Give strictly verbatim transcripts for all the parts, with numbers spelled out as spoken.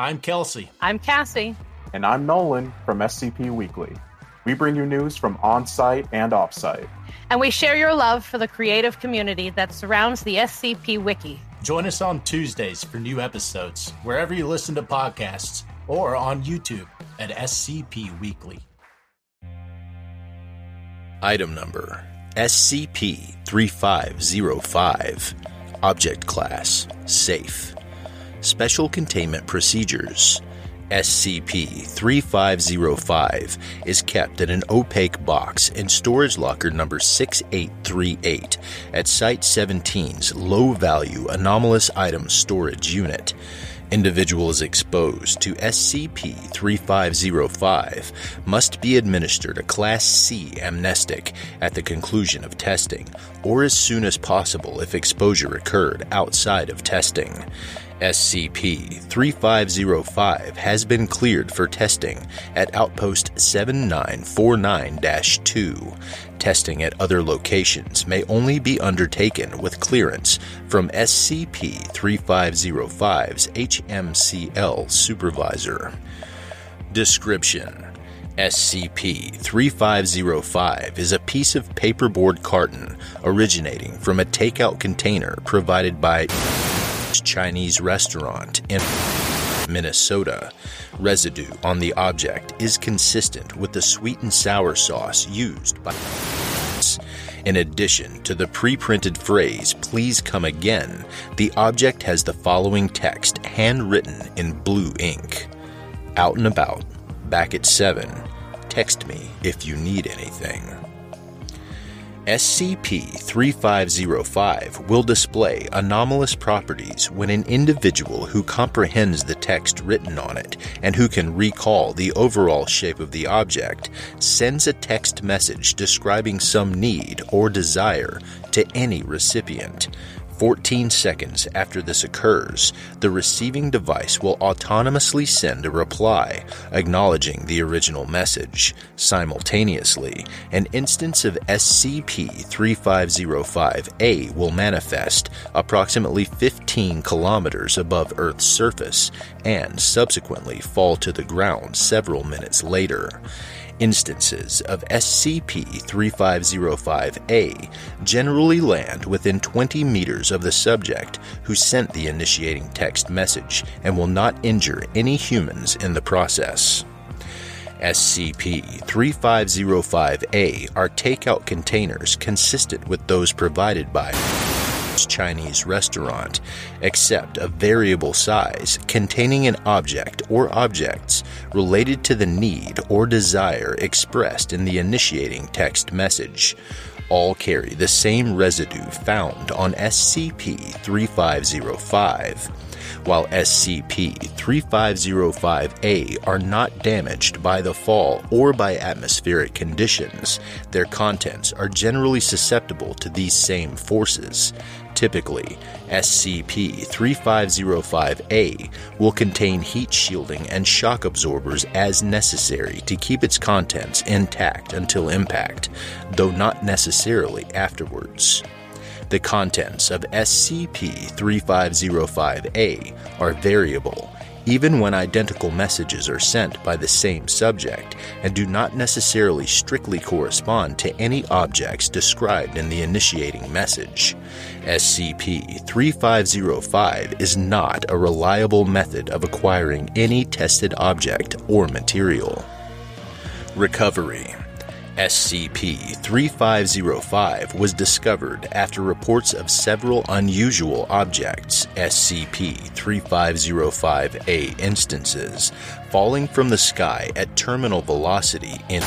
I'm Kelsey. I'm Cassie. And I'm Nolan from S C P Weekly. We bring you news from on-site and off-site. And we share your love for the creative community that surrounds the S C P Wiki. Join us on Tuesdays for new episodes, wherever you listen to podcasts, or on YouTube at S C P Weekly. Item number S C P thirty-five oh five. Object Class Safe. Special Containment Procedures. S C P thirty-five oh five is kept in an opaque box in storage locker number six eight three eight at Site seventeen's Low-Value Anomalous Item Storage Unit. Individuals exposed to S C P thirty-five oh five must be administered a Class C amnestic at the conclusion of testing, or as soon as possible if exposure occurred outside of testing. S C P thirty-five oh five has been cleared for testing at Outpost seven nine four nine dash two. Testing at other locations may only be undertaken with clearance from S C P thirty-five oh five's H M C L supervisor. Description: S C P thirty-five oh five is a piece of paperboard carton originating from a takeout container provided by Chinese restaurant in Minnesota. Residue on the object is consistent with the sweet and sour sauce used by. In addition to the pre-printed phrase, "Please come again," the object has the following text handwritten in blue ink. Out and about. Back at seven. Text me if you need anything. S C P thirty-five oh five will display anomalous properties when an individual who comprehends the text written on it and who can recall the overall shape of the object sends a text message describing some need or desire to any recipient. fourteen seconds after this occurs, the receiving device will autonomously send a reply, acknowledging the original message. Simultaneously, an instance of S C P thirty-five oh five A will manifest approximately fifteen kilometers above Earth's surface and subsequently fall to the ground several minutes later. Instances of S C P thirty-five oh five A generally land within twenty meters of the subject who sent the initiating text message and will not injure any humans in the process. S C P thirty-five oh five A are takeout containers consistent with those provided by Chinese restaurant, except a variable size containing an object or objects related to the need or desire expressed in the initiating text message. All carry the same residue found on S C P thirty-five oh five. While S C P thirty-five oh five A are not damaged by the fall or by atmospheric conditions, their contents are generally susceptible to these same forces. Typically, S C P thirty-five oh five A will contain heat shielding and shock absorbers as necessary to keep its contents intact until impact, though not necessarily afterwards. The contents of S C P thirty-five oh five A are variable, even when identical messages are sent by the same subject, and do not necessarily strictly correspond to any objects described in the initiating message. S C P thirty-five oh five is not a reliable method of acquiring any tested object or material. Recovery. S C P thirty-five oh five was discovered after reports of several unusual objects, S C P thirty-five oh five A instances, falling from the sky at terminal velocity in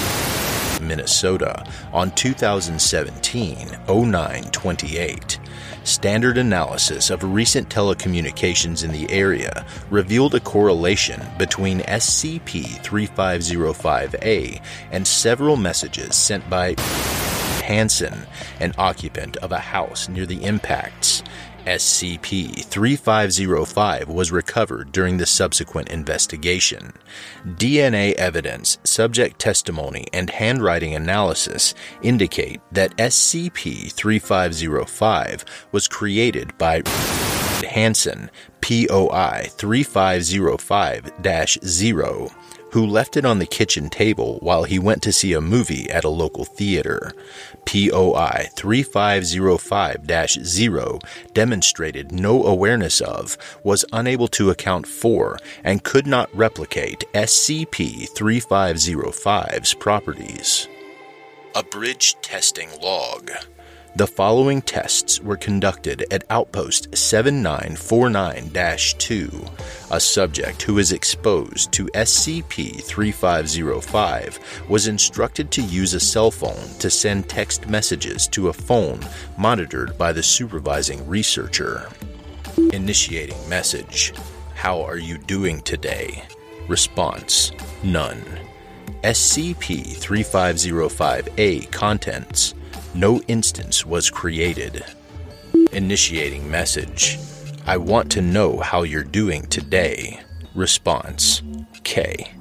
Minnesota on two thousand seventeen oh nine twenty-eight. Standard analysis of recent telecommunications in the area revealed a correlation between S C P thirty-five oh five A and several messages sent by Hansen, an occupant of a house near the impacts. S C P thirty-five oh five was recovered during the subsequent investigation. D N A evidence, subject testimony, and handwriting analysis indicate that S C P thirty-five oh five was created by Hansen, P O I thirty-five oh five dash zero, who left it on the kitchen table while he went to see a movie at a local theater. P O I thirty-five oh five dash zero demonstrated no awareness of, was unable to account for, and could not replicate S C P thirty-five oh five's properties. Abridged Testing Log. The following tests were conducted at Outpost seventy-nine forty-nine dash two. A subject who is exposed to S C P thirty-five oh five was instructed to use a cell phone to send text messages to a phone monitored by the supervising researcher. Initiating message. How are you doing today? Response. None. S C P thirty-five oh five A contents. No instance was created. Initiating message. I want to know how you're doing today. Response. K.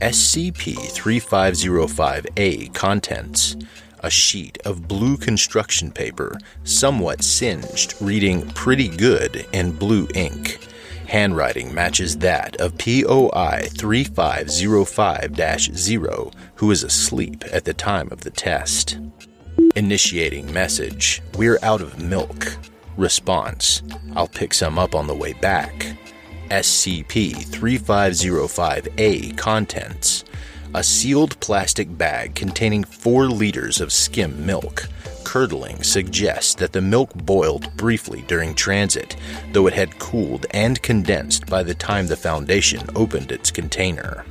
S C P thirty-five oh five A contents. A sheet of blue construction paper, somewhat singed, reading "pretty good" in blue ink. Handwriting matches that of P O I thirty-five oh five dash zero, who is asleep at the time of the test. Initiating message. We're out of milk. Response. I'll pick some up on the way back. S C P thirty-five oh five A contents. A sealed plastic bag containing four liters of skim milk. Curdling suggests that the milk boiled briefly during transit, though it had cooled and condensed by the time the Foundation opened its container.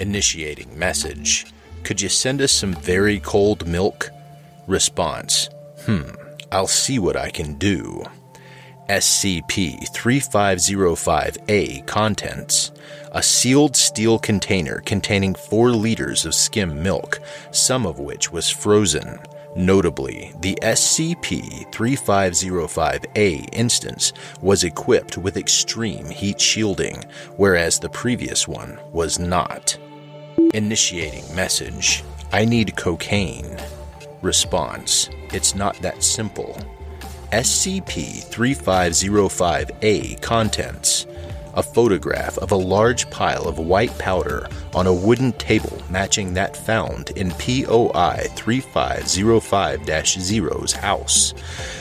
Initiating message. Could you send us some very cold milk? Response. Hmm, I'll see what I can do. S C P thirty-five oh five A contents. A sealed steel container containing four liters of skim milk, some of which was frozen. Notably, the S C P thirty-five oh five A instance was equipped with extreme heat shielding, whereas the previous one was not. Initiating message. I need cocaine. Response. It's not that simple. S C P thirty-five oh five A contents. A photograph of a large pile of white powder on a wooden table matching that found in P O I thirty-five oh five dash zero's house.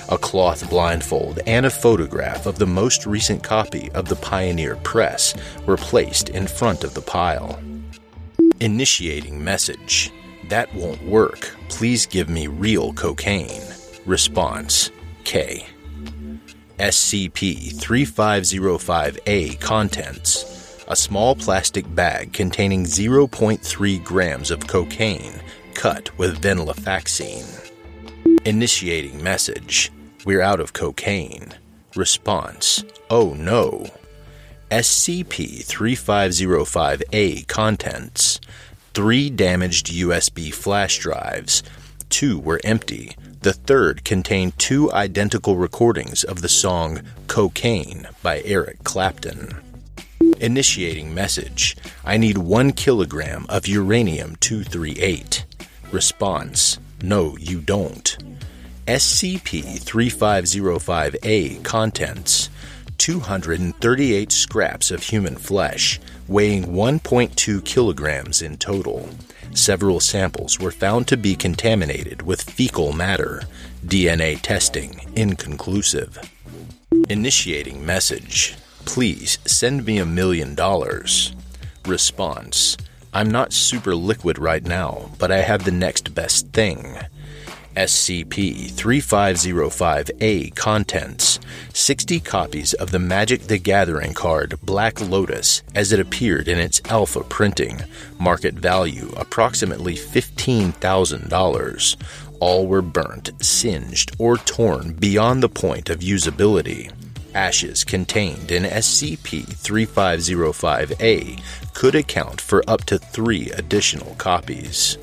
A cloth blindfold and a photograph of the most recent copy of the Pioneer Press were placed in front of the pile. Initiating message. That won't work. Please give me real cocaine. Response. K. S C P thirty-five oh five A contents. A small plastic bag containing zero point three grams of cocaine, cut with venlafaxine. Initiating message. We're out of cocaine. Response. Oh no. S C P thirty-five oh five A contents. Three damaged U S B flash drives. Two were empty. The third contained two identical recordings of the song Cocaine by Eric Clapton. Initiating message. I need one kilogram of uranium two thirty-eight. Response. No, you don't. S C P thirty-five oh five A contents. two hundred thirty-eight scraps of human flesh, weighing one point two kilograms in total. Several samples were found to be contaminated with fecal matter. D N A testing inconclusive. Initiating message. Please send me a million dollars. Response. I'm not super liquid right now, but I have the next best thing. S C P thirty-five oh five A contents. sixty copies of the Magic: The Gathering card Black Lotus as it appeared in its alpha printing. Market value approximately fifteen thousand dollars. All were burnt, singed, or torn beyond the point of usability. Ashes contained in S C P thirty-five oh five A could account for up to three additional copies.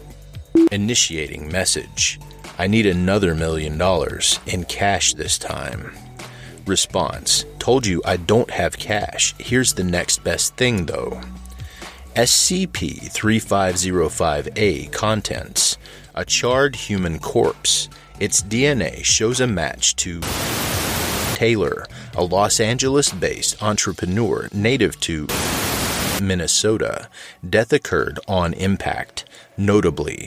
Initiating message. I need another million dollars, in cash this time. Response. Told you I don't have cash. Here's the next best thing, though. S C P thirty-five oh five A contents. A charred human corpse. Its D N A shows a match to Taylor, a Los Angeles-based entrepreneur native to Minnesota. Death occurred on impact. Notably,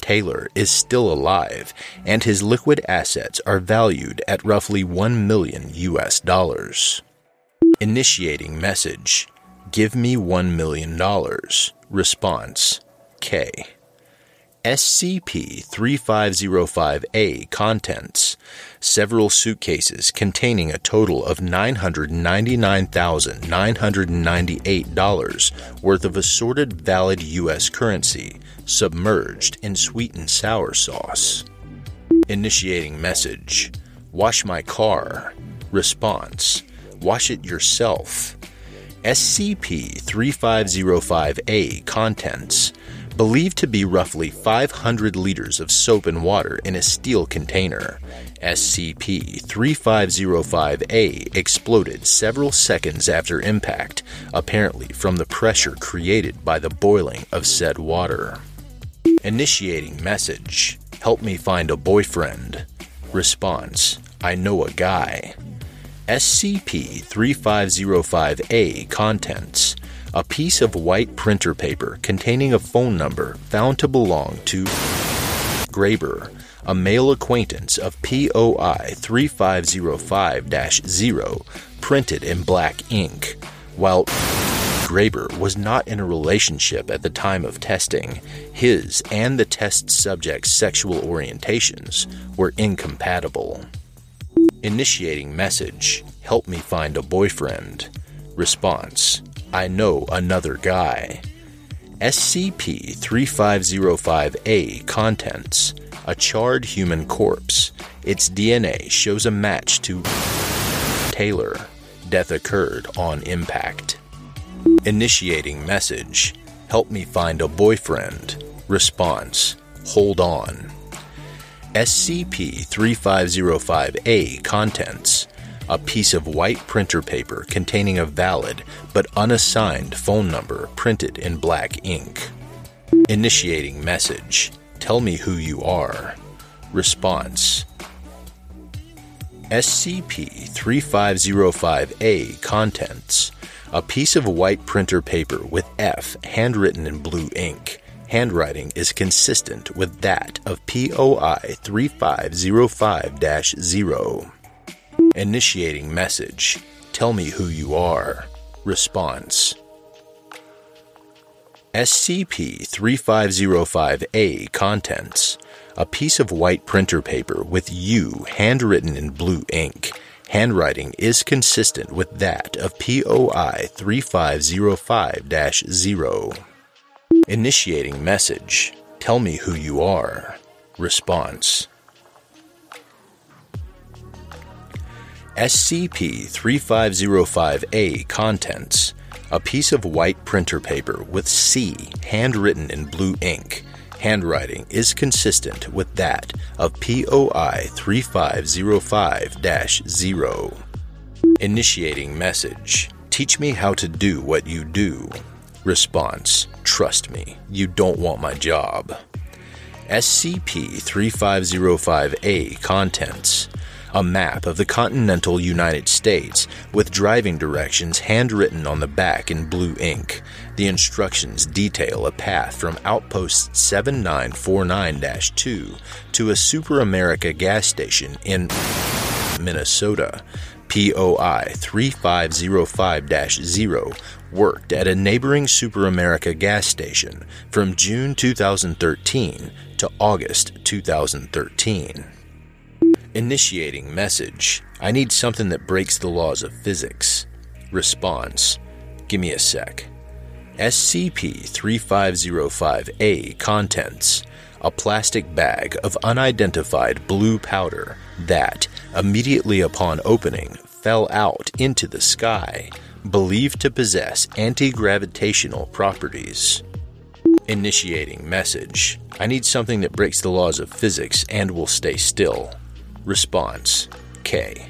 Taylor is still alive, and his liquid assets are valued at roughly one million U S dollars. Initiating message. Give me one million dollars. Response. K. S C P thirty-five oh five A contents. Several suitcases containing a total of nine hundred ninety-nine thousand nine hundred ninety-eight dollars worth of assorted valid U S currency, submerged in sweet and sour sauce. Initiating message. Wash my car. Response. Wash it yourself. S C P thirty-five oh five A contents. Believed to be roughly five hundred liters of soap and water in a steel container. S C P thirty-five oh five A exploded several seconds after impact, apparently from the pressure created by the boiling of said water. Initiating message. Help me find a boyfriend. Response. I know a guy. S C P thirty-five oh five A contents. A piece of white printer paper containing a phone number found to belong to Graber, a male acquaintance of P O I thirty-five oh five dash zero, printed in black ink. While Graber was not in a relationship at the time of testing, his and the test subject's sexual orientations were incompatible. Initiating message. Help me find a boyfriend. Response. I know another guy. S C P thirty-five oh five A contents. A charred human corpse. Its D N A shows a match to Taylor. Death occurred on impact. Initiating message. Help me find a boyfriend. Response. Hold on. S C P thirty-five oh five A contents. A piece of white printer paper containing a valid but unassigned phone number printed in black ink. Initiating message. Tell me who you are. Response. S C P thirty-five oh five A contents. A piece of white printer paper with F handwritten in blue ink. Handwriting is consistent with that of P O I thirty-five oh five dash zero. Initiating message. Tell me who you are. Response. S C P thirty-five oh five A contents. A piece of white printer paper with U handwritten in blue ink. Handwriting is consistent with that of P O I thirty-five oh five dash zero. Initiating message. Tell me who you are. Response. S C P thirty-five oh five A contents. A piece of white printer paper with C handwritten in blue ink. Handwriting is consistent with that of P O I thirty-five oh five dash zero. Initiating message. Teach me how to do what you do. Response. Trust me, you don't want my job. S C P thirty-five oh five A contents. A map of the continental United States with driving directions handwritten on the back in blue ink. The instructions detail a path from Outpost seven nine four nine dash two to a Super America gas station in Minnesota. P O I thirty-five oh five dash zero worked at a neighboring Super America gas station from June two thousand thirteen to August two thousand thirteen. Initiating message. I need something that breaks the laws of physics. Response. Give me a sec. S C P thirty-five oh five A contents. A plastic bag of unidentified blue powder that, immediately upon opening, fell out into the sky, believed to possess anti-gravitational properties. Initiating message. I need something that breaks the laws of physics and will stay still. Response. K.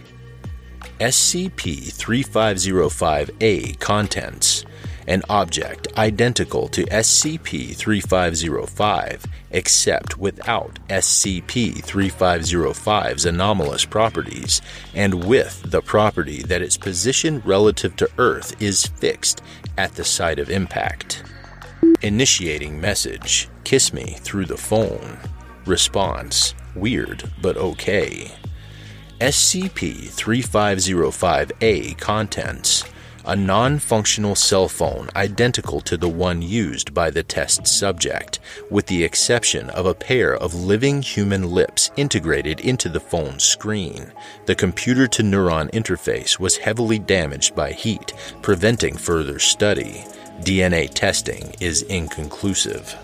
S C P thirty-five oh five A contents. an object identical to S C P thirty-five oh five, except without S C P thirty-five oh five's anomalous properties, and with the property that its position relative to Earth is fixed at the site of impact. Initiating message, kiss me through the phone. Response, weird, but okay. S C P thirty-five oh five A contents: a non-functional cell phone identical to the one used by the test subject, with the exception of a pair of living human lips integrated into the phone's screen. The computer-to-neuron interface was heavily damaged by heat, preventing further study. D N A testing is inconclusive.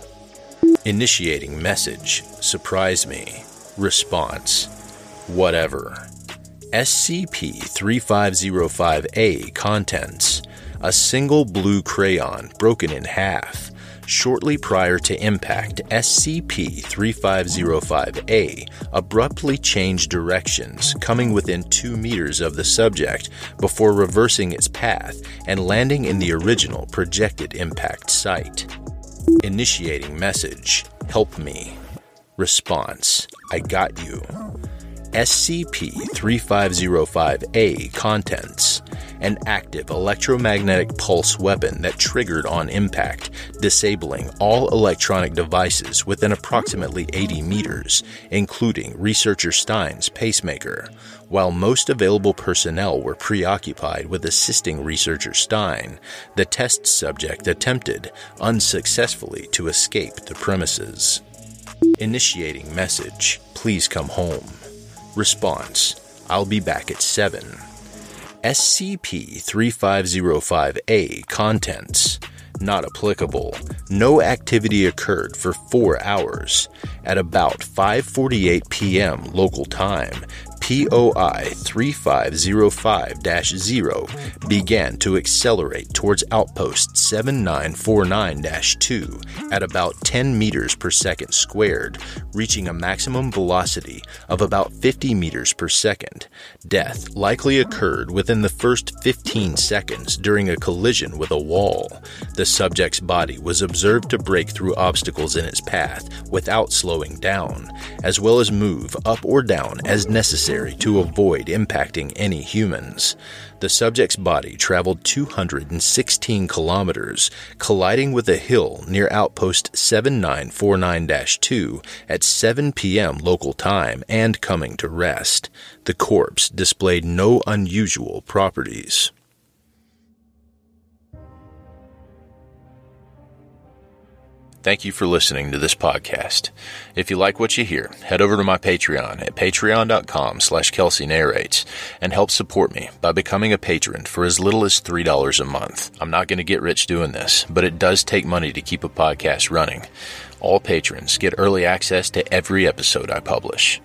Initiating message, surprise me. Response, whatever. S C P thirty-five oh five A contents: a single blue crayon broken in half. Shortly prior to impact, S C P thirty-five oh five A abruptly changed directions, coming within two meters of the subject before reversing its path and landing in the original projected impact site. Initiating message, help me. Response, I got you. S C P thirty-five oh five A contents: an active electromagnetic pulse weapon that triggered on impact, disabling all electronic devices within approximately eighty meters, including researcher Stein's pacemaker. While most available personnel were preoccupied with assisting researcher Stein, the test subject attempted, unsuccessfully, to escape the premises. Initiating message, please come home. Response, I'll be back at seven. S C P thirty-five oh five A contents: not applicable. No activity occurred for four hours. At about five forty-eight p.m. local time, P O I thirty-five oh five dash zero began to accelerate towards Outpost seventy-nine forty-nine dash two at about ten meters per second squared, reaching a maximum velocity of about fifty meters per second. Death likely occurred within the first fifteen seconds during a collision with a wall. The subject's body was observed to break through obstacles in its path without slowing down, as well as move up or down as necessary to avoid impacting any humans. The subject's body traveled two hundred sixteen kilometers, colliding with a hill near Outpost seventy-nine forty-nine dash two at seven p.m. local time and coming to rest. The corpse displayed no unusual properties. Thank you for listening to this podcast. If you like what you hear, head over to my Patreon at patreon.com slash Kelsey Narrates and help support me by becoming a patron for as little as three dollars a month. I'm not going to get rich doing this, but it does take money to keep a podcast running. All patrons get early access to every episode I publish.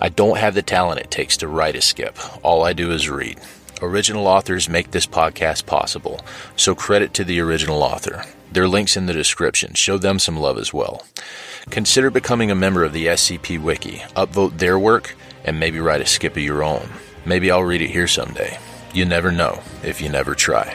I don't have the talent it takes to write a skip. All I do is read. Original authors make this podcast possible, so credit to the original author. There are links in the description. Show them some love as well. Consider becoming a member of the S C P Wiki. Upvote their work and maybe write a skip of your own. Maybe I'll read it here someday. You never know if you never try.